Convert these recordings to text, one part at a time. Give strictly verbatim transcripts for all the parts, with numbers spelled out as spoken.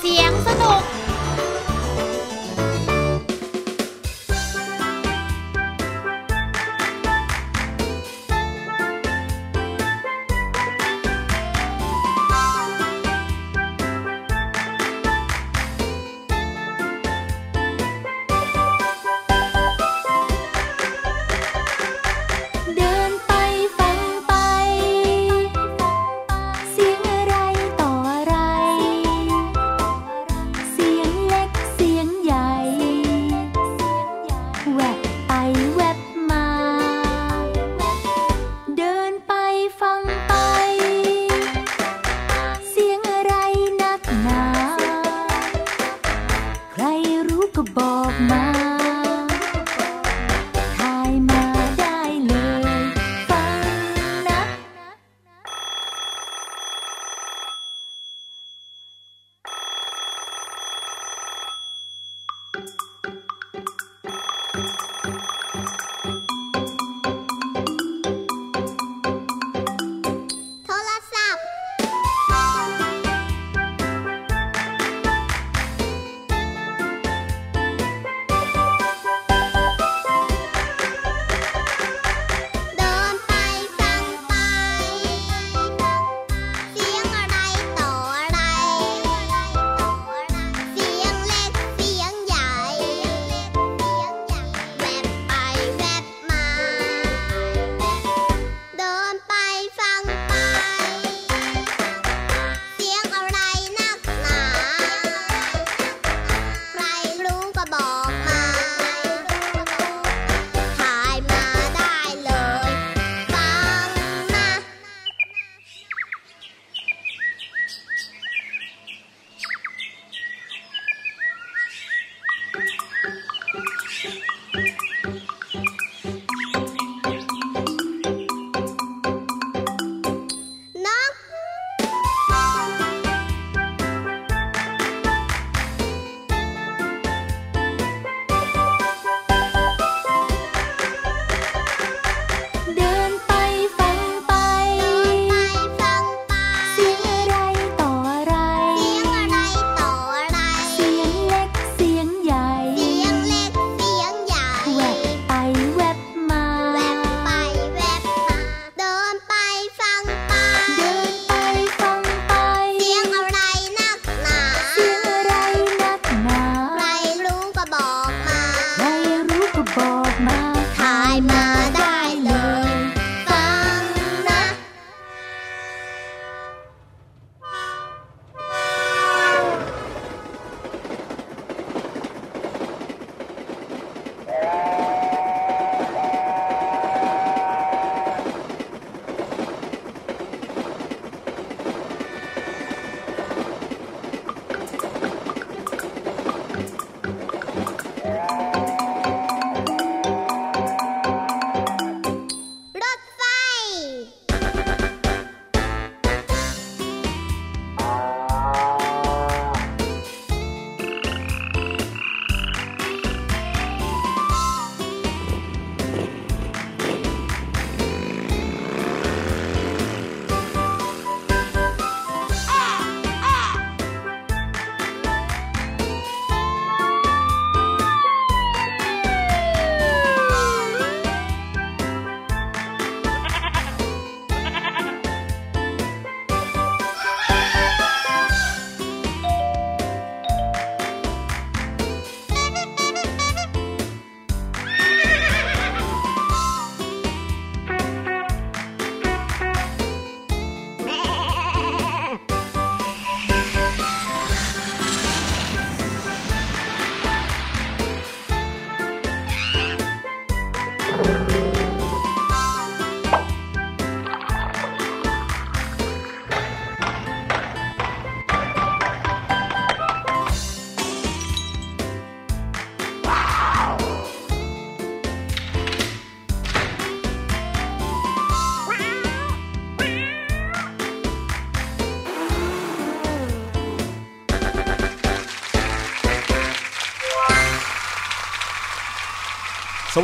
เสียงสนุก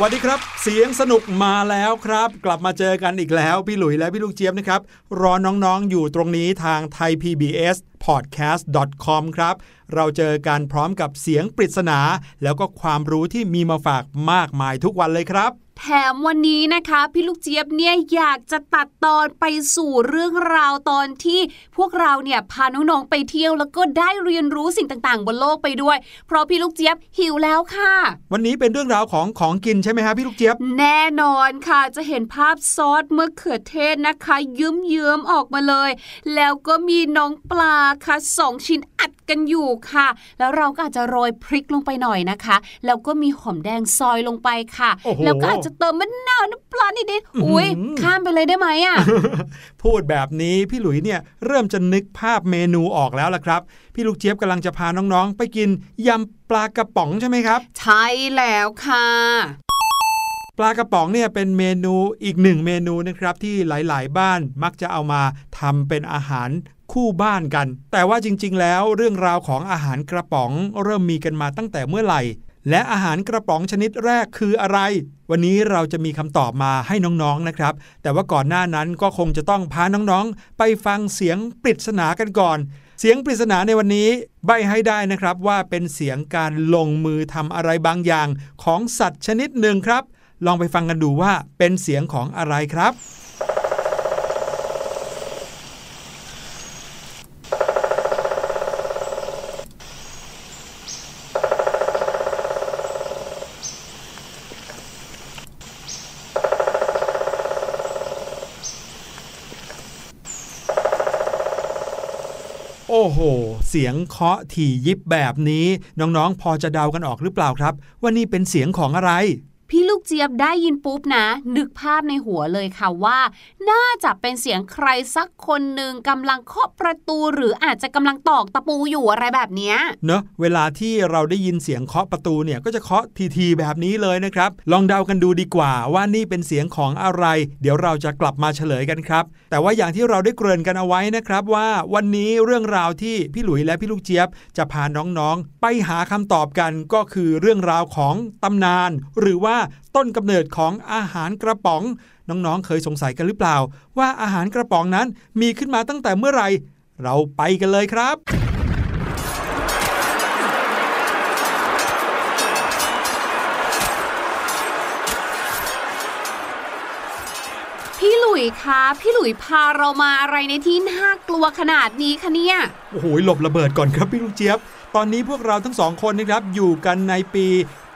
ส วัสดีครับเสียงสนุกมาแล้วครับกลับมาเจอกันอีกแล้วพี่หลุยและพี่ลูกเจี๊ยบนะครับรอน้องๆอยู่ตรงนี้ทาง ไทยพีบีเอสพอดแคสต์ดอทคอม ครับเราเจอกันพร้อมกับเสียงปริศนาแล้วก็ความรู้ที่มีมาฝากมากมายทุกวันเลยครับแถมวันนี้นะคะพี่ลูกเจี๊ยบเนี่ยอยากจะตัดตอนไปสู่เรื่องราวตอนที่พวกเราเนี่ยพาน้องๆไปเที่ยวแล้วก็ได้เรียนรู้สิ่งต่างๆบนโลกไปด้วยเพราะพี่ลูกเจี๊ยบหิวแล้วค่ะวันนี้เป็นเรื่องราวของของกินใช่ไหมคะพี่ลูกเจี๊ยบแน่นอนค่ะจะเห็นภาพซอสมะเขือเทศนะคะยืมเยื้อมออกมาเลยแล้วก็มีน้องปลาค่ะสองชิ้นอัดกันอยู่ค่ะแล้วเราก็อาจจะโรยพริกลงไปหน่อยนะคะแล้วก็มีหอมแดงซอยลงไปค่ะแล้วก็อาจจะเติมมะนาวน้ำปลานิดนิดอุ้ยข้ามไปเลยได้ไหมอ่ะ พูดแบบนี้พี่หลุยเนี่ยเริ่มจะนึกภาพเมนูออกแล้วล่ะครับพี่ลูกเจี๊ยบกำลังจะพาน้องๆไปกินยำปลากระป๋องใช่ไหมครับใช่แล้วค่ะปลากระป๋องเนี่ยเป็นเมนูอีกหนึ่งเมนูนะครับที่หลายๆบ้านมักจะเอามาทำเป็นอาหารคู่บ้านกันแต่ว่าจริงๆแล้วเรื่องราวของอาหารกระป๋องเริ่มมีกันมาตั้งแต่เมื่อไหร่และอาหารกระป๋องชนิดแรกคืออะไรวันนี้เราจะมีคำตอบมาให้น้องๆนะครับแต่ว่าก่อนหน้านั้นก็คงจะต้องพาน้องๆไปฟังเสียงปริศนากันก่อนเสียงปริศนาในวันนี้ใบ้ให้ได้นะครับว่าเป็นเสียงการลงมือทำอะไรบางอย่างของสัตว์ชนิดหนึ่งครับลองไปฟังกันดูว่าเป็นเสียงของอะไรครับโอ้โหเสียงเคาะถี่ยิบแบบนี้น้องๆพอจะเดากันออกหรือเปล่าครับว่านี่เป็นเสียงของอะไรพี่ลูกเจี๊ยบได้ยินปุ๊บนะนึกภาพในหัวเลยค่ะว่าน่าจะเป็นเสียงใครสักคนหนึ่งกำลังเคาะประตูหรืออาจจะกำลังตอกตะปูอยู่อะไรแบบนี้เนอะเวลาที่เราได้ยินเสียงเคาะประตูเนี่ยก็จะเคาะทีๆแบบนี้เลยนะครับลองเดากันดูดีกว่าว่านี่เป็นเสียงของอะไรเดี๋ยวเราจะกลับมาเฉลยกันครับแต่ว่าอย่างที่เราได้เกริ่นกันเอาไว้นะครับว่าวันนี้เรื่องราวที่พี่หลุยและพี่ลูกเจี๊ยบจะพาน้องๆไปหาคำตอบกันก็คือเรื่องราวของตำนานหรือว่าต้นกำเนิดของอาหารกระป๋องน้องๆเคยสงสัยกันหรือเปล่าว่าอาหารกระป๋องนั้นมีขึ้นมาตั้งแต่เมื่อไหร่เราไปกันเลยครับพี่หลุยคะพี่หลุยพาเรามาอะไรในที่น่ากลัวขนาดนี้คะเนี่ยโอ้โหหลบระเบิดก่อนครับพี่ลูกเจี๊ยบตอนนี้พวกเราทั้งสองคนนะครับอยู่กันในปี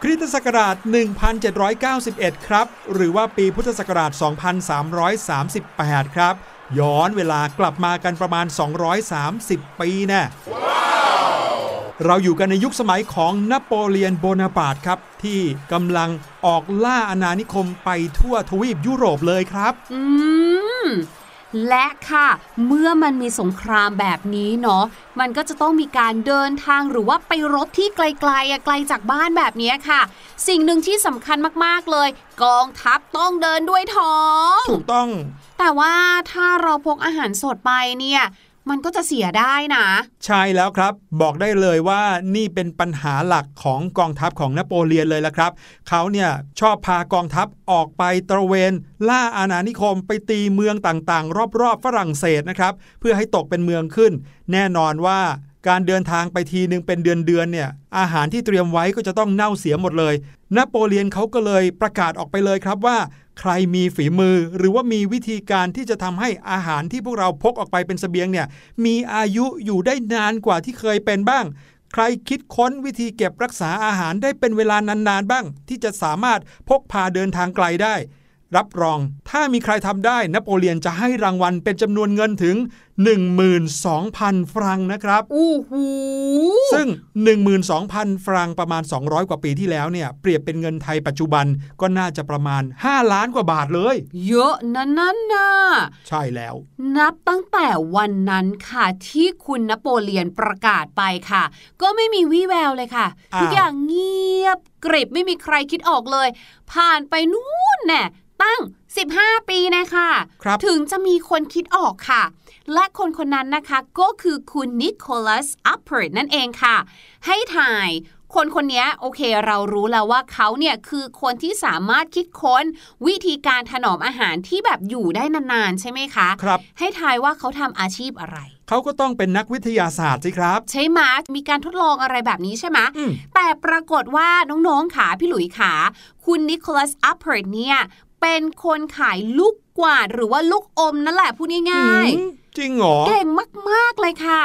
คริสตศักราช หนึ่งพันเจ็ดร้อยเก้าสิบเอ็ด ครับหรือว่าปีพุทธศักราช สองพันสามร้อยสามสิบแปด ครับย้อนเวลากลับมากันประมาณสองร้อยสามสิบปีนะ wow. เราอยู่กันในยุคสมัยของนโปเลียนโบนาปาร์ตครับที่กำลังออกล่าอาณานิคมไปทั่วทวีปยุโรปเลยครับอืมและค่ะเมื่อมันมีสงครามแบบนี้เนาะมันก็จะต้องมีการเดินทางหรือว่าไปรบที่ไกลๆ ไกลจากบ้านแบบนี้ค่ะสิ่งหนึ่งที่สำคัญมากๆเลยกองทัพต้องเดินด้วยท้องถูกต้องแต่ว่าถ้าเราพกอาหารสดไปเนี่ยมันก็จะเสียได้นะใช่แล้วครับบอกได้เลยว่านี่เป็นปัญหาหลักของกองทัพของนโปเลียนเลยละครับเขาเนี่ยชอบพากองทัพออกไปตระเวนล่าอาณานิคมไปตีเมืองต่างๆรอบๆฝรั่งเศสนะครับเพื่อให้ตกเป็นเมืองขึ้นแน่นอนว่าการเดินทางไปทีนึงเป็นเดือนๆเนี่ยอาหารที่เตรียมไว้ก็จะต้องเน่าเสียหมดเลยนโปเลียนเขาก็เลยประกาศออกไปเลยครับว่าใครมีฝีมือหรือว่ามีวิธีการที่จะทำให้อาหารที่พวกเราพกออกไปเป็นเสบียงเนี่ยมีอายุอยู่ได้นานกว่าที่เคยเป็นบ้างใครคิดค้นวิธีเก็บรักษาอาหารได้เป็นเวลานานๆบ้างที่จะสามารถพกพาเดินทางไกลได้รับรองถ้ามีใครทำได้นโปเลียนจะให้รางวัลเป็นจำนวนเงินถึง หนึ่งหมื่นสองพัน ฟรังนะครับอู้หูซึ่ง หนึ่งหมื่นสองพัน ฟรังประมาณสองร้อยกว่าปีที่แล้วเนี่ยเปรียบเป็นเงินไทยปัจจุบันก็น่าจะประมาณห้าล้านกว่าบาทเลยเยอะนั่นน่ะใช่แล้วนับตั้งแต่วันนั้นค่ะที่คุณนโปเลียนประกาศไปค่ะก็ไม่มีวี่แววเลยค่ะทุกอย่างเงียบกริบไม่มีใครคิดออกเลยผ่านไปนู่นแน่ตั้งสิบห้าปีนะคะถึงจะมีคนคิดออกค่ะและคนคนนั้นนะคะก็คือคุณนิโคลัสอัพเพิร์ตนั่นเองค่ะให้ถ่าย คนคนนี้โอเคเรารู้แล้วว่าเขาเนี่ยคือคนที่สามารถคิดค้นวิธีการถนอมอาหารที่แบบอยู่ได้นานๆใช่ไหมคะครับให้ทายว่าเขาทำอาชีพอะไรเขาก็ต้องเป็นนักวิทยาศาสตร์สิครับใช่ไหมมีการทดลองอะไรแบบนี้ใช่ไหมแต่ปรากฏว่าน้องๆขาพี่หลุยขาคุณนิโคลัสอัพเพิร์ตเนี่ยเป็นคนขายลูกกวาดหรือว่าลูกอมนั่นแหละพูดง่ายๆจริงเหรอเก่งมากๆเลยค่ะ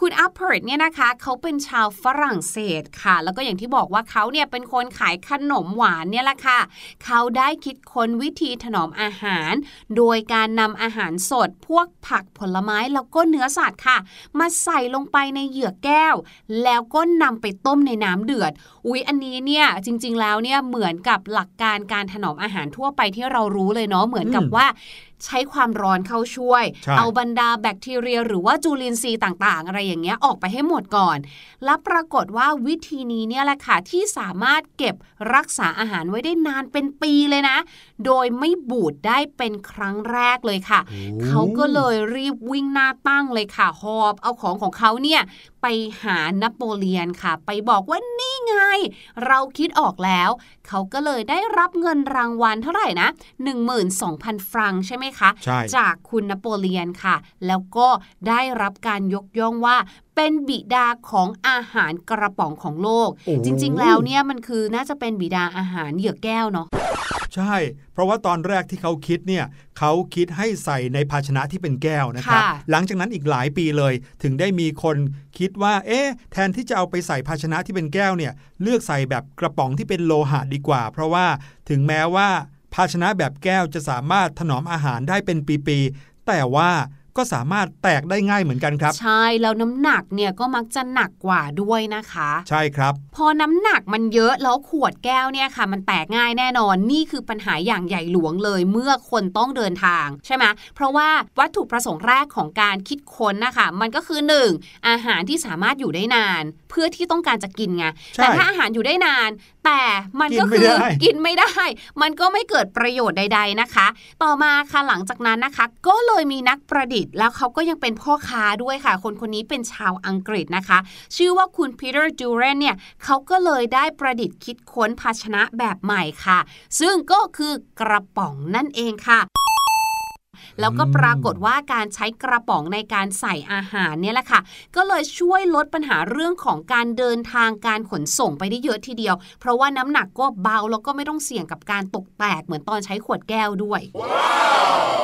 คุณอัพเพิร์ตเนี่ยนะคะเขาเป็นชาวฝรั่งเศสค่ะแล้วก็อย่างที่บอกว่าเขาเนี่ยเป็นคนขายขนมหวานเนี่ยแหละค่ะเขาได้คิดค้นวิธีถนอมอาหารโดยการนำอาหารสดพวกผักผลไม้แล้วก็เนื้อสัตว์ค่ะมาใส่ลงไปในเหยือกแก้วแล้วก็นำไปต้มในน้ำเดือดอุ๊ยอันนี้เนี่ยจริงๆแล้วเนี่ยเหมือนกับหลักการการถนอมอาหารทั่วไปที่เรารู้เลยเนาะเหมือนกับว่าใช้ความร้อนเข้าช่วยเอาบรรดาแบคทีเรียหรือว่าจุลินทรีย์ต่างๆอะไรอย่างเงี้ยออกไปให้หมดก่อนแล้วปรากฏว่าวิธีนี้เนี่ยแหละค่ะที่สามารถเก็บรักษาอาหารไว้ได้นานเป็นปีเลยนะโดยไม่บูดได้เป็นครั้งแรกเลยค่ะเขาก็เลยรีบวิ่งหน้าตั้งเลยค่ะหอบเอาของของเขาเนี่ยไปหานโปเลียนค่ะไปบอกว่านี่ไงเราคิดออกแล้วเขาก็เลยได้รับเงินรางวัลเท่าไหร่นะ หนึ่งหมื่นสองพัน ฟรังใช่ไหมคะจากคุณนโปเลียนค่ะแล้วก็ได้รับการยกย่องว่าเป็นบิดาของอาหารกระป๋องของโลกจริงๆแล้วเนี่ยมันคือน่าจะเป็นบิดาอาหารเหยือกแก้วเนาะใช่เพราะว่าตอนแรกที่เขาคิดเนี่ยเขาคิดให้ใส่ในภาชนะที่เป็นแก้วนะครับหลังจากนั้นอีกหลายปีเลยถึงได้มีคนคิดว่าเอ๊ะแทนที่จะเอาไปใส่ภาชนะที่เป็นแก้วเนี่ยเลือกใส่แบบกระป๋องที่เป็นโลหะดีกว่าเพราะว่าถึงแม้ว่าภาชนะแบบแก้วจะสามารถถนอมอาหารได้เป็นปีๆแต่ว่าก็สามารถแตกได้ง่ายเหมือนกันครับใช่แล้วน้ำหนักเนี่ยก็มักจะหนักกว่าด้วยนะคะใช่ครับพอน้ำหนักมันเยอะแล้วขวดแก้วเนี่ยค่ะมันแตกง่ายแน่นอนนี่คือปัญหาอย่างใหญ่หลวงเลยเมื่อคนต้องเดินทางใช่ไหมเพราะว่าวัตถุประสงค์แรกของการคิดค้นนะคะมันก็คือหนึ่งอาหารที่สามารถอยู่ได้นานเพื่อที่ต้องการจะกินไงแต่ถ้าอาหารอยู่ได้นานแต่มันก็คือกินไม่ได้มันก็ไม่เกิดประโยชน์ใดๆนะคะต่อมาค่ะหลังจากนั้นนะคะก็เลยมีนักประดิษฐ์แล้วเขาก็ยังเป็นพ่อค้าด้วยค่ะคนคนนี้เป็นชาวอังกฤษนะคะชื่อว่าคุณปีเตอร์ดูเรนเนี่ยเขาก็เลยได้ประดิษฐ์คิดค้นภาชนะแบบใหม่ค่ะซึ่งก็คือกระป๋องนั่นเองค่ะแล้วก็ปรากฏว่าการใช้กระป๋องในการใส่อาหารเนี่ยแหละค่ะก็เลยช่วยลดปัญหาเรื่องของการเดินทางการขนส่งไปได้เยอะทีเดียวเพราะว่าน้ำหนักก็เบาแล้วก็ไม่ต้องเสี่ยงกับการตกแตกเหมือนตอนใช้ขวดแก้วด้วย wow!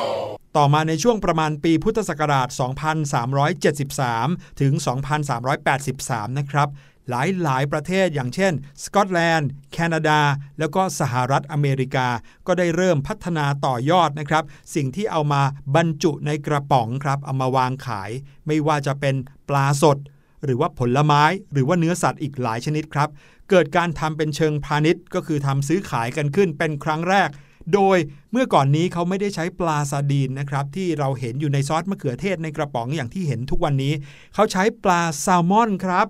ต่อมาในช่วงประมาณปีพุทธศักราช สองพันสามร้อยเจ็ดสิบสาม ถึง สองพันสามร้อยแปดสิบสาม นะครับหลายหลายประเทศอย่างเช่นสกอตแลนด์แคนาดาแล้วก็สหรัฐอเมริกาก็ได้เริ่มพัฒนาต่อยอดนะครับสิ่งที่เอามาบรรจุในกระป๋องครับเอามาวางขายไม่ว่าจะเป็นปลาสดหรือว่าผลไม้หรือว่าเนื้อสัตว์อีกหลายชนิดครับเกิดการทำเป็นเชิงพาณิชย์ก็คือทำซื้อขายกันขึ้นเป็นครั้งแรกโดยเมื่อก่อนนี้เขาไม่ได้ใช้ปลาซาดีนนะครับที่เราเห็นอยู่ในซอสมะเขือเทศในกระป๋องอย่างที่เห็นทุกวันนี้เขาใช้ปลาแซลมอนครับ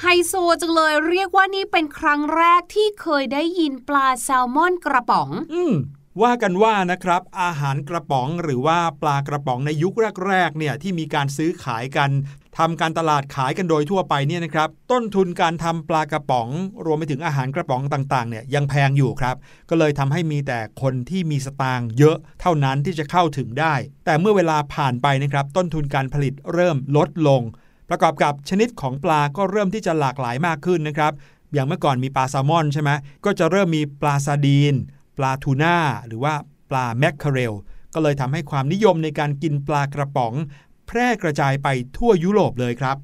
ไฮโซจังเลยเรียกว่านี่เป็นครั้งแรกที่เคยได้ยินปลาแซลมอนกระป๋องอืมว่ากันว่านะครับอาหารกระป๋องหรือว่าปลากระป๋องในยุคแรกๆเนี่ยที่มีการซื้อขายกันทำการตลาดขายกันโดยทั่วไปเนี่ยนะครับต้นทุนการทำปลากระป๋องรวมไปถึงอาหารกระป๋องต่างๆเนี่ยยังแพงอยู่ครับก็เลยทำให้มีแต่คนที่มีสตางค์เยอะเท่านั้นที่จะเข้าถึงได้แต่เมื่อเวลาผ่านไปนะครับต้นทุนการผลิตเริ่มลดลงประกอบกับชนิดของปลาก็เริ่มที่จะหลากหลายมากขึ้นนะครับอย่างเมื่อก่อนมีปลาแซลมอนใช่ไหมก็จะเริ่มมีปลาซาดีนปลาทูน่าหรือว่าปลาแมคเคอเรลก็เลยทำให้ความนิยมในการกินปลากระป๋องแพร่กระจายไปทั่วยุโรปเลยครับ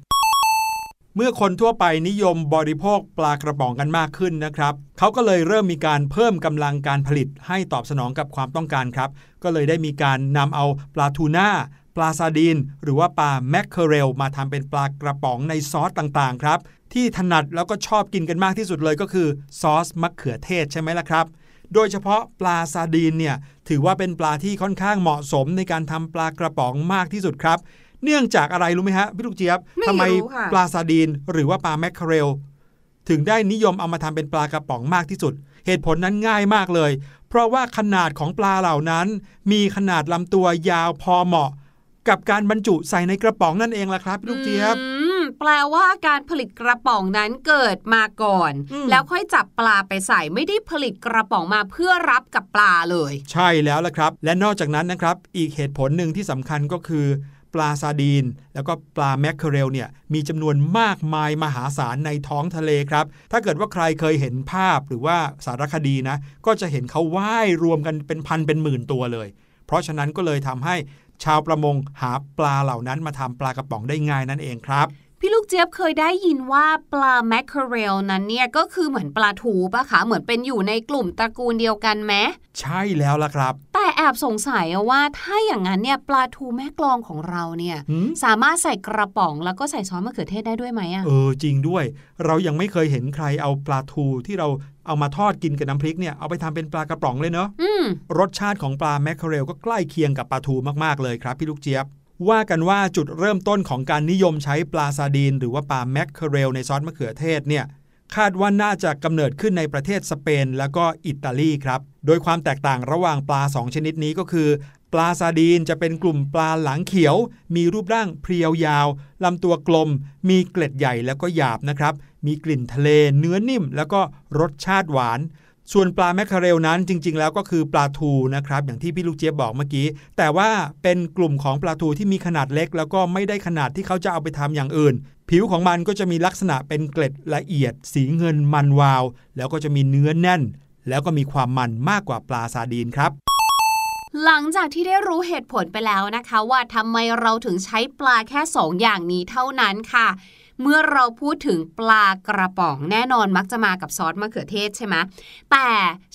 เมื่อคนทั่วไปนิยมบริโภคปลากระป๋องกันมากขึ้นนะครับเขาก็เลยเริ่มมีการเพิ่มกำลังการผลิตให้ตอบสนองกับความต้องการครับก็เลยได้มีการนำเอาปลาทูน่าปลาซาดีนหรือว่าปลาแมคเคอเรลมาทำเป็นปลากระป๋องในซอสต่างๆครับที่ถนัดแล้วก็ชอบกินกันมากที่สุดเลยก็คือซอสมะเขือเทศใช่ไหมล่ะครับโดยเฉพาะปลาซาดีนเนี่ยถือว่าเป็นปลาที่ค่อนข้างเหมาะสมในการทำปลากระป๋องมากที่สุดครับเนื่องจากอะไรรู้ไหมฮะพี่ลูกเจี๊ยบทำไมปลาซาดีนหรือว่าปลาแมคเคอเรลถึงได้นิยมเอามาทำเป็นปลากระป๋องมากที่สุดเหตุผลนั้นง่ายมากเลยเพราะว่าขนาดของปลาเหล่านั้นมีขนาดลำตัวยาวพอเหมาะกับการบรรจุใส่ในกระป๋องนั่นเองล่ะครับพี่ลูกเจี๊ยบ แปลว่าการผลิตกระป๋องนั้นเกิดมาก่อนแล้วค่อยจับปลาไปใส่ไม่ได้ผลิตกระป๋องมาเพื่อรับกับปลาเลยใช่แล้วล่ะครับและนอกจากนั้นนะครับอีกเหตุผลหนึ่งที่สำคัญก็คือปลาซาดีนแล้วก็ปลาแมคเคอเรลเนี่ยมีจำนวนมากมายมหาศาลในท้องทะเลครับถ้าเกิดว่าใครเคยเห็นภาพหรือว่าสารคดีนะก็จะเห็นเขาว่ายรวมกันเป็นพันเป็นหมื่นตัวเลยเพราะฉะนั้นก็เลยทำให้ชาวประมงหาปลาเหล่านั้นมาทำปลากระป๋องได้ง่ายนั่นเองครับพี่ลูกเจี๊ยบเคยได้ยินว่าปลาแมคเคอเรลนั้นเนี่ยก็คือเหมือนปลาทูป่ะคะเหมือนเป็นอยู่ในกลุ่มตระกูลเดียวกันไหมใช่แล้วล่ะครับแต่แอบสงสัยว่าถ้าอย่างนั้นเนี่ยปลาทูแม่กลองของเราเนี่ยสามารถใส่กระป๋องแล้วก็ใส่ซอสมะเขือเทศได้ด้วยไหมอ่ะเออจริงด้วยเรายังไม่เคยเห็นใครเอาปลาทูที่เราเอามาทอดกินกับน้ำพริกเนี่ยเอาไปทำเป็นปลากระป๋องเลยเนอะรสชาติของปลาแมคเคอเรลก็ใกล้เคียงกับปลาทูมากๆเลยครับพี่ลูกเจี๊ยบว่ากันว่าจุดเริ่มต้นของการนิยมใช้ปลาซาดีนหรือว่าปลาแมคเคอเรลในซอสมะเขือเทศเนี่ยคาดว่าน่าจะกำเนิดขึ้นในประเทศสเปนแล้วก็อิตาลีครับโดยความแตกต่างระหว่างปลาสองชนิดนี้ก็คือปลาซาดีนจะเป็นกลุ่มปลาหลังเขียวมีรูปร่างเพรียวยาวลำตัวกลมมีเกล็ดใหญ่แล้วก็หยาบนะครับมีกลิ่นทะเลเนื้อนิ่มแล้วก็รสชาติหวานส่วนปลาแมคเคอเรลนั้นจริงๆแล้วก็คือปลาทูนะครับอย่างที่พี่ลูกเจี๊ยบบอกเมื่อกี้แต่ว่าเป็นกลุ่มของปลาทูที่มีขนาดเล็กแล้วก็ไม่ได้ขนาดที่เขาจะเอาไปทำอย่างอื่นผิวของมันก็จะมีลักษณะเป็นเกล็ดละเอียดสีเงินมันวาวแล้วก็จะมีเนื้อแน่นแล้วก็มีความมันมากกว่าปลาซาดีนครับหลังจากที่ได้รู้เหตุผลไปแล้วนะคะว่าทำไมเราถึงใช้ปลาแค่สองอย่างนี้เท่านั้นค่ะเมื่อเราพูดถึงปลากระป๋องแน่นอนมักจะมากับซอสมะเขือเทศใช่ไหมแต่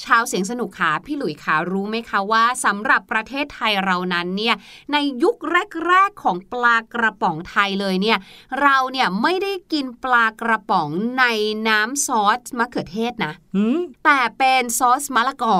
ชาวเสียงสนุกขาพี่หลุยขารู้ไหมคะว่าสำหรับประเทศไทยเรานั้นเนี่ยในยุคแรกๆของปลากระป๋องไทยเลยเนี่ยเราเนี่ยไม่ได้กินปลากระป๋องในน้ำซอสมะเขือเทศนะแต่เป็นซอสมะละกอ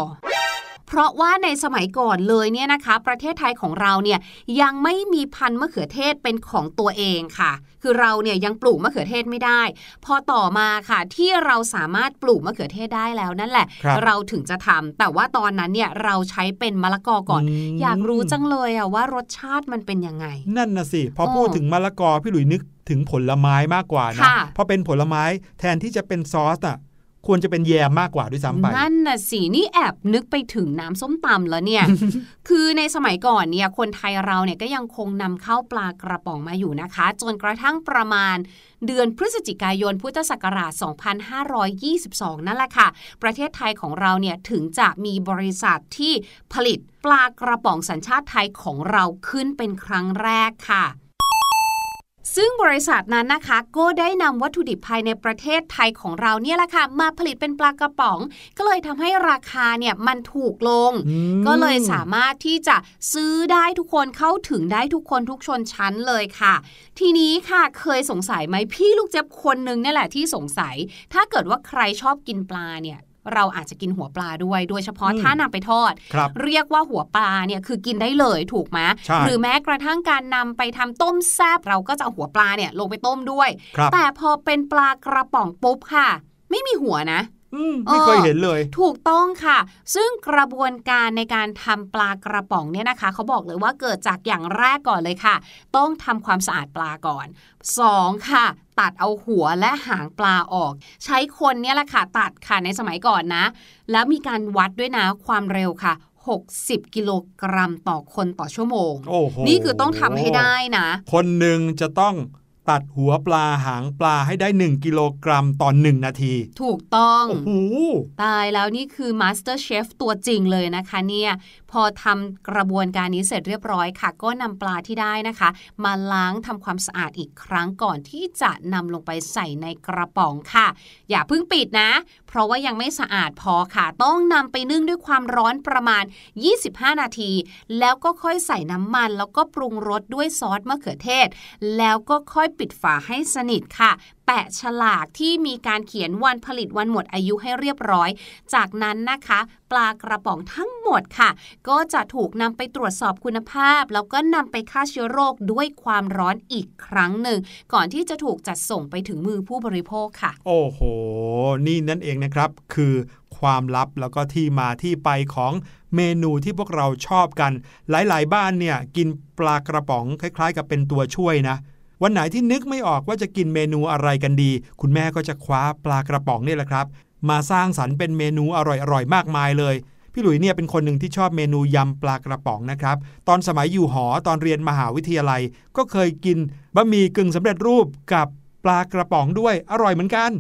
เพราะว่าในสมัยก่อนเลยเนี่ยนะคะประเทศไทยของเราเนี่ยยังไม่มีพันธุ์มะเขือเทศเป็นของตัวเองค่ะคือเราเนี่ยยังปลูกมะเขือเทศไม่ได้พอต่อมาค่ะที่เราสามารถปลูกมะเขือเทศได้แล้วนั่นแหละเราถึงจะทำแต่ว่าตอนนั้นเนี่ยเราใช้เป็นมะละกอก่อนอยากรู้จังเลยอะว่ารสชาติมันเป็นยังไงนั่นน่ะสิพอพูดถึงมะละกอพี่หลุยนึกถึงผลไม้มากกว่านะพอเป็นผลไม้แทนที่จะเป็นซอสอะควรจะเป็นแยมมากกว่าด้วยซ้ำไปนั่นน่ะสินี่แอบนึกไปถึงน้ำส้มตำแล้วเนี่ย คือในสมัยก่อนเนี่ยคนไทยเราเนี่ยก็ยังคงนำเข้าปลากระป๋องมาอยู่นะคะจนกระทั่งประมาณเดือนพฤศจิกายนพุทธศักราชสองพันห้าร้อยยี่สิบสองนั่นแหละค่ะประเทศไทยของเราเนี่ยถึงจะมีบริษัทที่ผลิตปลากระป๋องสัญชาติไทยของเราขึ้นเป็นครั้งแรกค่ะซึ่งบริษัทนั้นนะคะก็ได้นำวัตถุดิบภายในประเทศไทยของเราเนี่ยแหละค่ะมาผลิตเป็นปลากระป๋องก็เลยทำให้ราคาเนี่ยมันถูกลงก็เลยสามารถที่จะซื้อได้ทุกคนเข้าถึงได้ทุกคนทุกชนชั้นเลยค่ะทีนี้ค่ะเคยสงสัยไหมพี่ลูกเจี๊ยบคนนึงนี่แหละที่สงสัยถ้าเกิดว่าใครชอบกินปลาเนี่ยเราอาจจะกินหัวปลาด้วยโดยเฉพาะถ้านำไปทอดเรียกว่าหัวปลาเนี่ยคือกินได้เลยถูกไหมหรือแม้กระทั่งการนำไปทำต้มแซ่บเราก็จะเอาหัวปลาเนี่ยลงไปต้มด้วยแต่พอเป็นปลากระป๋องปุ๊บค่ะไม่มีหัวนะไม่เคยเห็นเลยถูกต้องค่ะซึ่งกระบวนการในการทำปลากระป๋องเนี่ยนะคะเขาบอกเลยว่าเกิดจากอย่างแรกก่อนเลยค่ะต้องทำความสะอาดปลาก่อนสองค่ะตัดเอาหัวและหางปลาออกใช้คนเนี่ยแหละค่ะตัดค่ะในสมัยก่อนนะแล้วมีการวัดด้วยนะความเร็วค่ะหกสิบกิโลกรัมต่อคนต่อชั่วโมงโอ้โหนี่คือต้องทำให้ได้นะคนหนึ่งจะต้องตัดหัวปลาหางปลาให้ได้หนึ่งกิโลกรัมต่อหนึ่งนาทีถูกต้องโอ้โหตายแล้วนี่คือ Master Chef ตัวจริงเลยนะคะเนี่ยพอทำกระบวนการนี้เสร็จเรียบร้อยค่ะก็นำปลาที่ได้นะคะมาล้างทำความสะอาดอีกครั้งก่อนที่จะนำลงไปใส่ในกระป๋องค่ะอย่าเพิ่งปิดนะเพราะว่ายังไม่สะอาดพอค่ะต้องนำไปนึ่งด้วยความร้อนประมาณยี่สิบห้านาทีแล้วก็ค่อยใส่น้ำมันแล้วก็ปรุงรสด้วยซอสมะเขือเทศแล้วก็ค่อยปิดฝาให้สนิทค่ะแปะฉลากที่มีการเขียนวันผลิตวันหมดอายุให้เรียบร้อยจากนั้นนะคะปลากระป๋องทั้งหมดค่ะก็จะถูกนำไปตรวจสอบคุณภาพแล้วก็นำไปฆ่าเชื้อโรคด้วยความร้อนอีกครั้งหนึ่งก่อนที่จะถูกจัดส่งไปถึงมือผู้บริโภคค่ะโอ้โหนี่นั่นเองนะครับคือความลับแล้วก็ที่มาที่ไปของเมนูที่พวกเราชอบกันหลายๆบ้านเนี่ยกินปลากระป๋องคล้ายๆกับเป็นตัวช่วยนะ วันไหนที่นึกไม่ออกว่าจะกินเมนูอะไรกันดีคุณแม่ก็จะคว้าปลากระป๋องนี่แหละครับมาสร้างสรรค์เป็นเมนูอร่อยๆมากมายเลยพี่หลุยเนี่ยเป็นคนหนึ่งที่ชอบเมนูยำปลากระป๋องนะครับตอนสมัยอยู่หอตอนเรียนมหาวิทยาลัยก็เคยกินบะหมี่กึ่งสำเร็จรูปกับปลากระป๋องด้วยอร่อยเหมือนกัน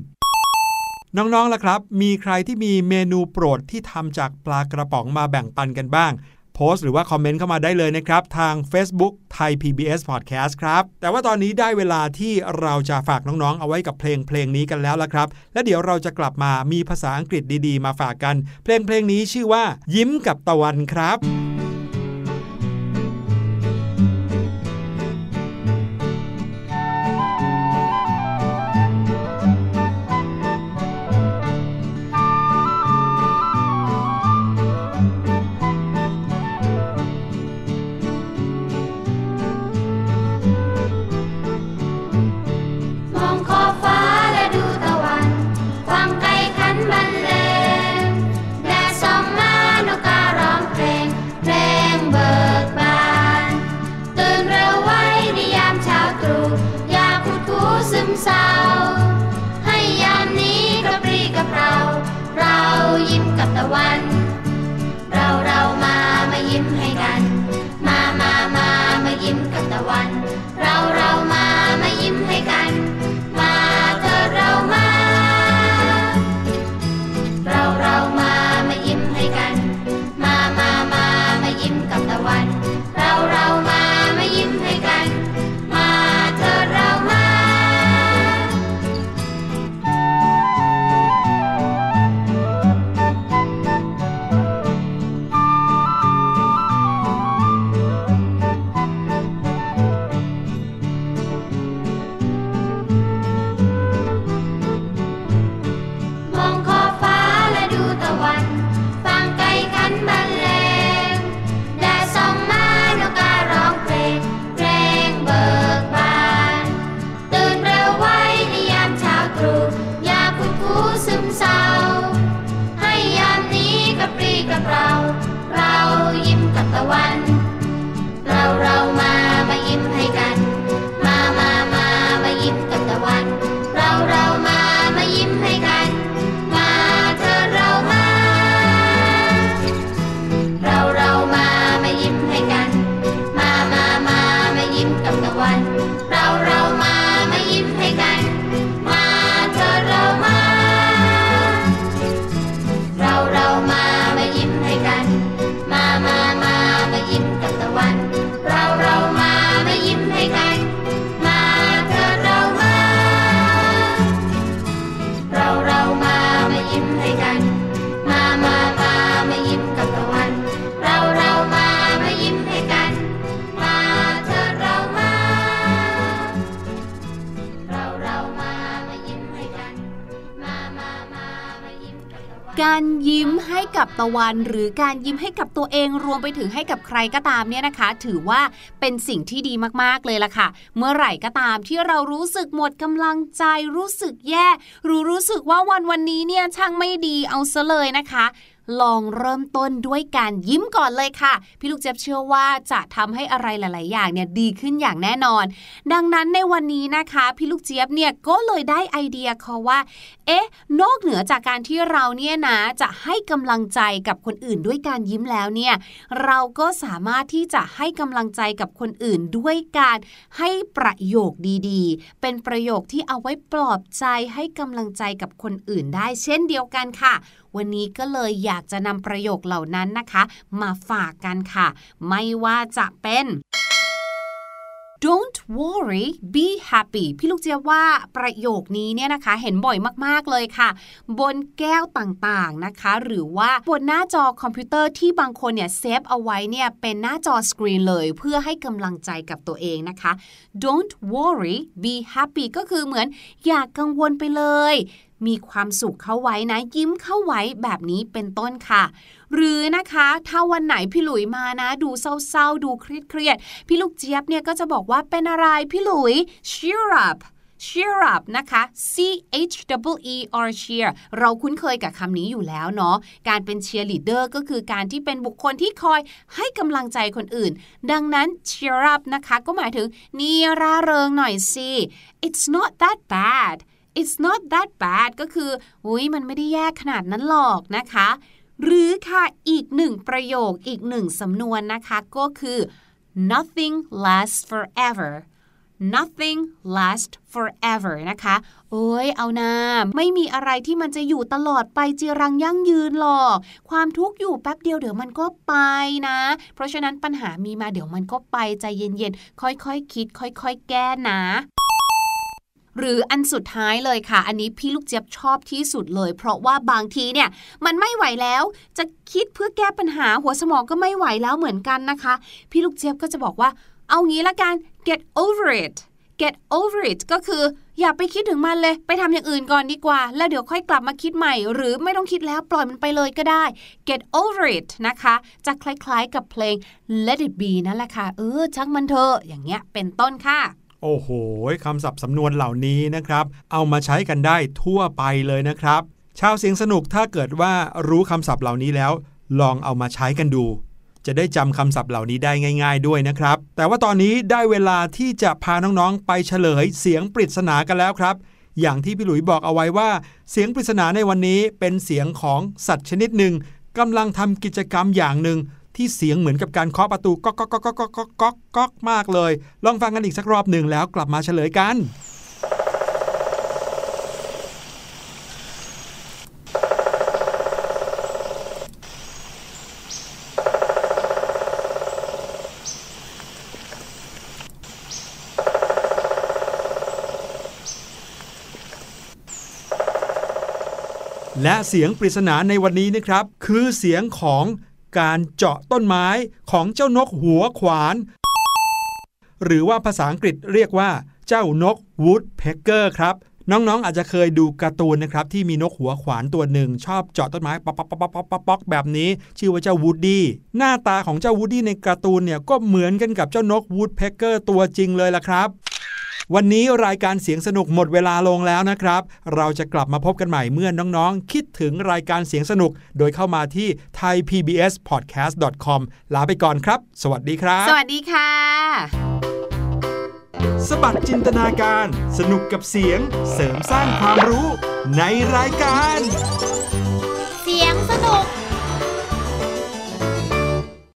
น้องๆล่ะครับมีใครที่มีเมนูโปรดที่ทำจากปลากระป๋องมาแบ่งปันกันบ้างโพสต์หรือว่าคอมเมนต์เข้ามาได้เลยนะครับทาง Facebook ไทย พี บี เอส Podcast ครับแต่ว่าตอนนี้ได้เวลาที่เราจะฝากน้องๆเอาไว้กับเพลงเพลงนี้กันแล้วล่ะครับและเดี๋ยวเราจะกลับมามีภาษาอังกฤษดีๆมาฝากกันเพลงเพลงนี้ชื่อว่ายิ้มกับตะวันครับเราเรามามายิ้มให้กันมามามามายิ้มกับตะวันเราเรามามายิ้มให้กันมาเธอเรามาเราเรามามายิ้มให้กันมามามามายิ้มกับตะวันเราเรามามายิ้มให้กันมาเธอเรามาการยิ้มให้กับตะวันหรือการยิ้มให้กับตัวเองรวมไปถึงให้กับใครก็ตามเนี่ยนะคะถือว่าเป็นสิ่งที่ดีมากๆเลยล่ะค่ะเมื่อไหร่ก็ตามที่เรารู้สึกหมดกำลังใจรู้สึกแย่หรือรู้สึกว่าวันวันนี้เนี่ยช่างไม่ดีเอาซะเลยนะคะลองเริ่มต้นด้วยการยิ้มก่อนเลยค่ะพี่ลูกเจี๊ยบเชื่อว่าจะทำให้อะไรหลายๆอย่างเนี่ยดีขึ้นอย่างแน่นอนดังนั้นในวันนี้นะคะพี่ลูกเจี๊ยบเนี่ยก็เลยได้ไอเดียค่ะว่าเอ๊ะนอกเหนือจากการที่เราเนี่ยนะจะให้กำลังใจกับคนอื่นด้วยการยิ้มแล้วเนี่ยเราก็สามารถที่จะให้กำลังใจกับคนอื่นด้วยการให้ประโยคดีๆเป็นประโยคที่เอาไว้ปลอบใจให้กำลังใจกับคนอื่นได้เช่นเดียวกันค่ะวันนี้ก็เลยอยากจะนำประโยคเหล่านั้นนะคะมาฝากกันค่ะไม่ว่าจะเป็น Don't worry, be happy พี่ลูกเจี๊ยบว่าประโยคนี้เนี่ยนะคะเห็นบ่อยมากๆเลยค่ะบนแก้วต่างๆนะคะหรือว่าบนหน้าจอคอมพิวเตอร์ที่บางคนเนี่ยเซฟเอาไว้เนี่ยเป็นหน้าจอสกรีนเลยเพื่อให้กำลังใจกับตัวเองนะคะ Don't worry, be happy ก็คือเหมือนอย่า ก, กังวลไปเลยมีความสุขเข้าไว้นะยิ้มเข้าไว้แบบนี้เป็นต้นค่ะหรือนะคะถ้าวันไหนพี่หลุยมานะดูเศร้าๆดูเครียดๆพี่ลูกเจี๊ยบเนี่ยก็จะบอกว่าเป็นอะไรพี่หลุย cheer up cheer up นะคะ C H E E R cheer เราคุ้นเคยกับคำนี้อยู่แล้วเนาะการเป็น cheerleader ก็คือการที่เป็นบุคคลที่คอยให้กำลังใจคนอื่นดังนั้น cheer up นะคะก็หมายถึงนี่ร่าเริงหน่อยสิ It's not that bad It's not that bad ก็คืออุ๊ยมันไม่ได้แย่ขนาดนั้นหรอกนะคะหรือค่ะอีกหนึ่งประโยคอีกหนึ่งสำนวนนะคะก็คือ nothing lasts forever nothing lasts forever นะคะโอ้ยเอานะไม่มีอะไรที่มันจะอยู่ตลอดไปจีรังยั่งยืนหรอกความทุกข์อยู่แป๊บเดียวเดี๋ยวมันก็ไปนะเพราะฉะนั้นปัญหามีมาเดี๋ยวมันก็ไปใจเย็นๆค่อยๆ ค, คิดค่อยๆแก้นะหรืออันสุดท้ายเลยค่ะอันนี้พี่ลูกเจี๊ยบชอบที่สุดเลยเพราะว่าบางทีเนี่ยมันไม่ไหวแล้วจะคิดเพื่อแก้ปัญหาหัวสมองก็ไม่ไหวแล้วเหมือนกันนะคะพี่ลูกเจี๊ยบก็จะบอกว่าเอางี้ละกัน get over it get over it ก็คืออย่าไปคิดถึงมันเลยไปทำอย่างอื่นก่อนดีกว่าแล้วเดี๋ยวค่อยกลับมาคิดใหม่หรือไม่ต้องคิดแล้วปล่อยมันไปเลยก็ได้ get over it นะคะจะคล้ายๆกับเพลง let it be นั่นแหละค่ะเออช่างมันเถอะอย่างเงี้ยเป็นต้นค่ะโอ้โหคำศัพท์สำนวนเหล่านี้นะครับเอามาใช้กันได้ทั่วไปเลยนะครับชาวเสียงสนุกถ้าเกิดว่ารู้คำศัพท์เหล่านี้แล้วลองเอามาใช้กันดูจะได้จำคำศัพท์เหล่านี้ได้ง่ายๆด้วยนะครับแต่ว่าตอนนี้ได้เวลาที่จะพาน้องๆไปเฉลยเสียงปริศนากันแล้วครับอย่างที่พี่หลุยส์บอกเอาไว้ว่าเสียงปริศนาในวันนี้เป็นเสียงของสัตว์ชนิดหนึ่งกำลังทำกิจกรรมอย่างหนึ่งที่เสียงเหมือนกับการเคาะประตูก๊อกก๊อกก๊อกก๊อกก๊อกก๊อกก๊อกมากเลยลองฟังกันอีกสักรอบหนึ่งแล้วกลับมาเฉลยกันและเสียงปริศนาในวันนี้นะครับคือเสียงของการเจาะต้นไม้ของเจ้านกหัวขวานหรือว่าภาษาอังกฤษเรียกว่าเจ้านก woodpecker ครับน้องๆอาจจะเคยดูการ์ตูนนะครับที่มีนกหัวขวานตัวหนึ่งชอบเจาะต้นไม้ป๊อกป๊อกป๊อกป๊อกป๊อกป๊อกแบบนี้ชื่อว่าเจ้าวูดดี้หน้าตาของเจ้าวูดดี้ในการ์ตูนเนี่ยก็เหมือนกันกับเจ้านก woodpecker ตัวจริงเลยล่ะครับวันนี้รายการเสียงสนุกหมดเวลาลงแล้วนะครับเราจะกลับมาพบกันใหม่เมื่อน้องๆคิดถึงรายการเสียงสนุกโดยเข้ามาที่ ไทยพีบีเอสพอดแคสต์ ดอท คอม ลาไปก่อนครับสวัสดีครับสวัสดีค่ะสบัดจินตนาการสนุกกับเสียงเสริมสร้างความรู้ในรายการ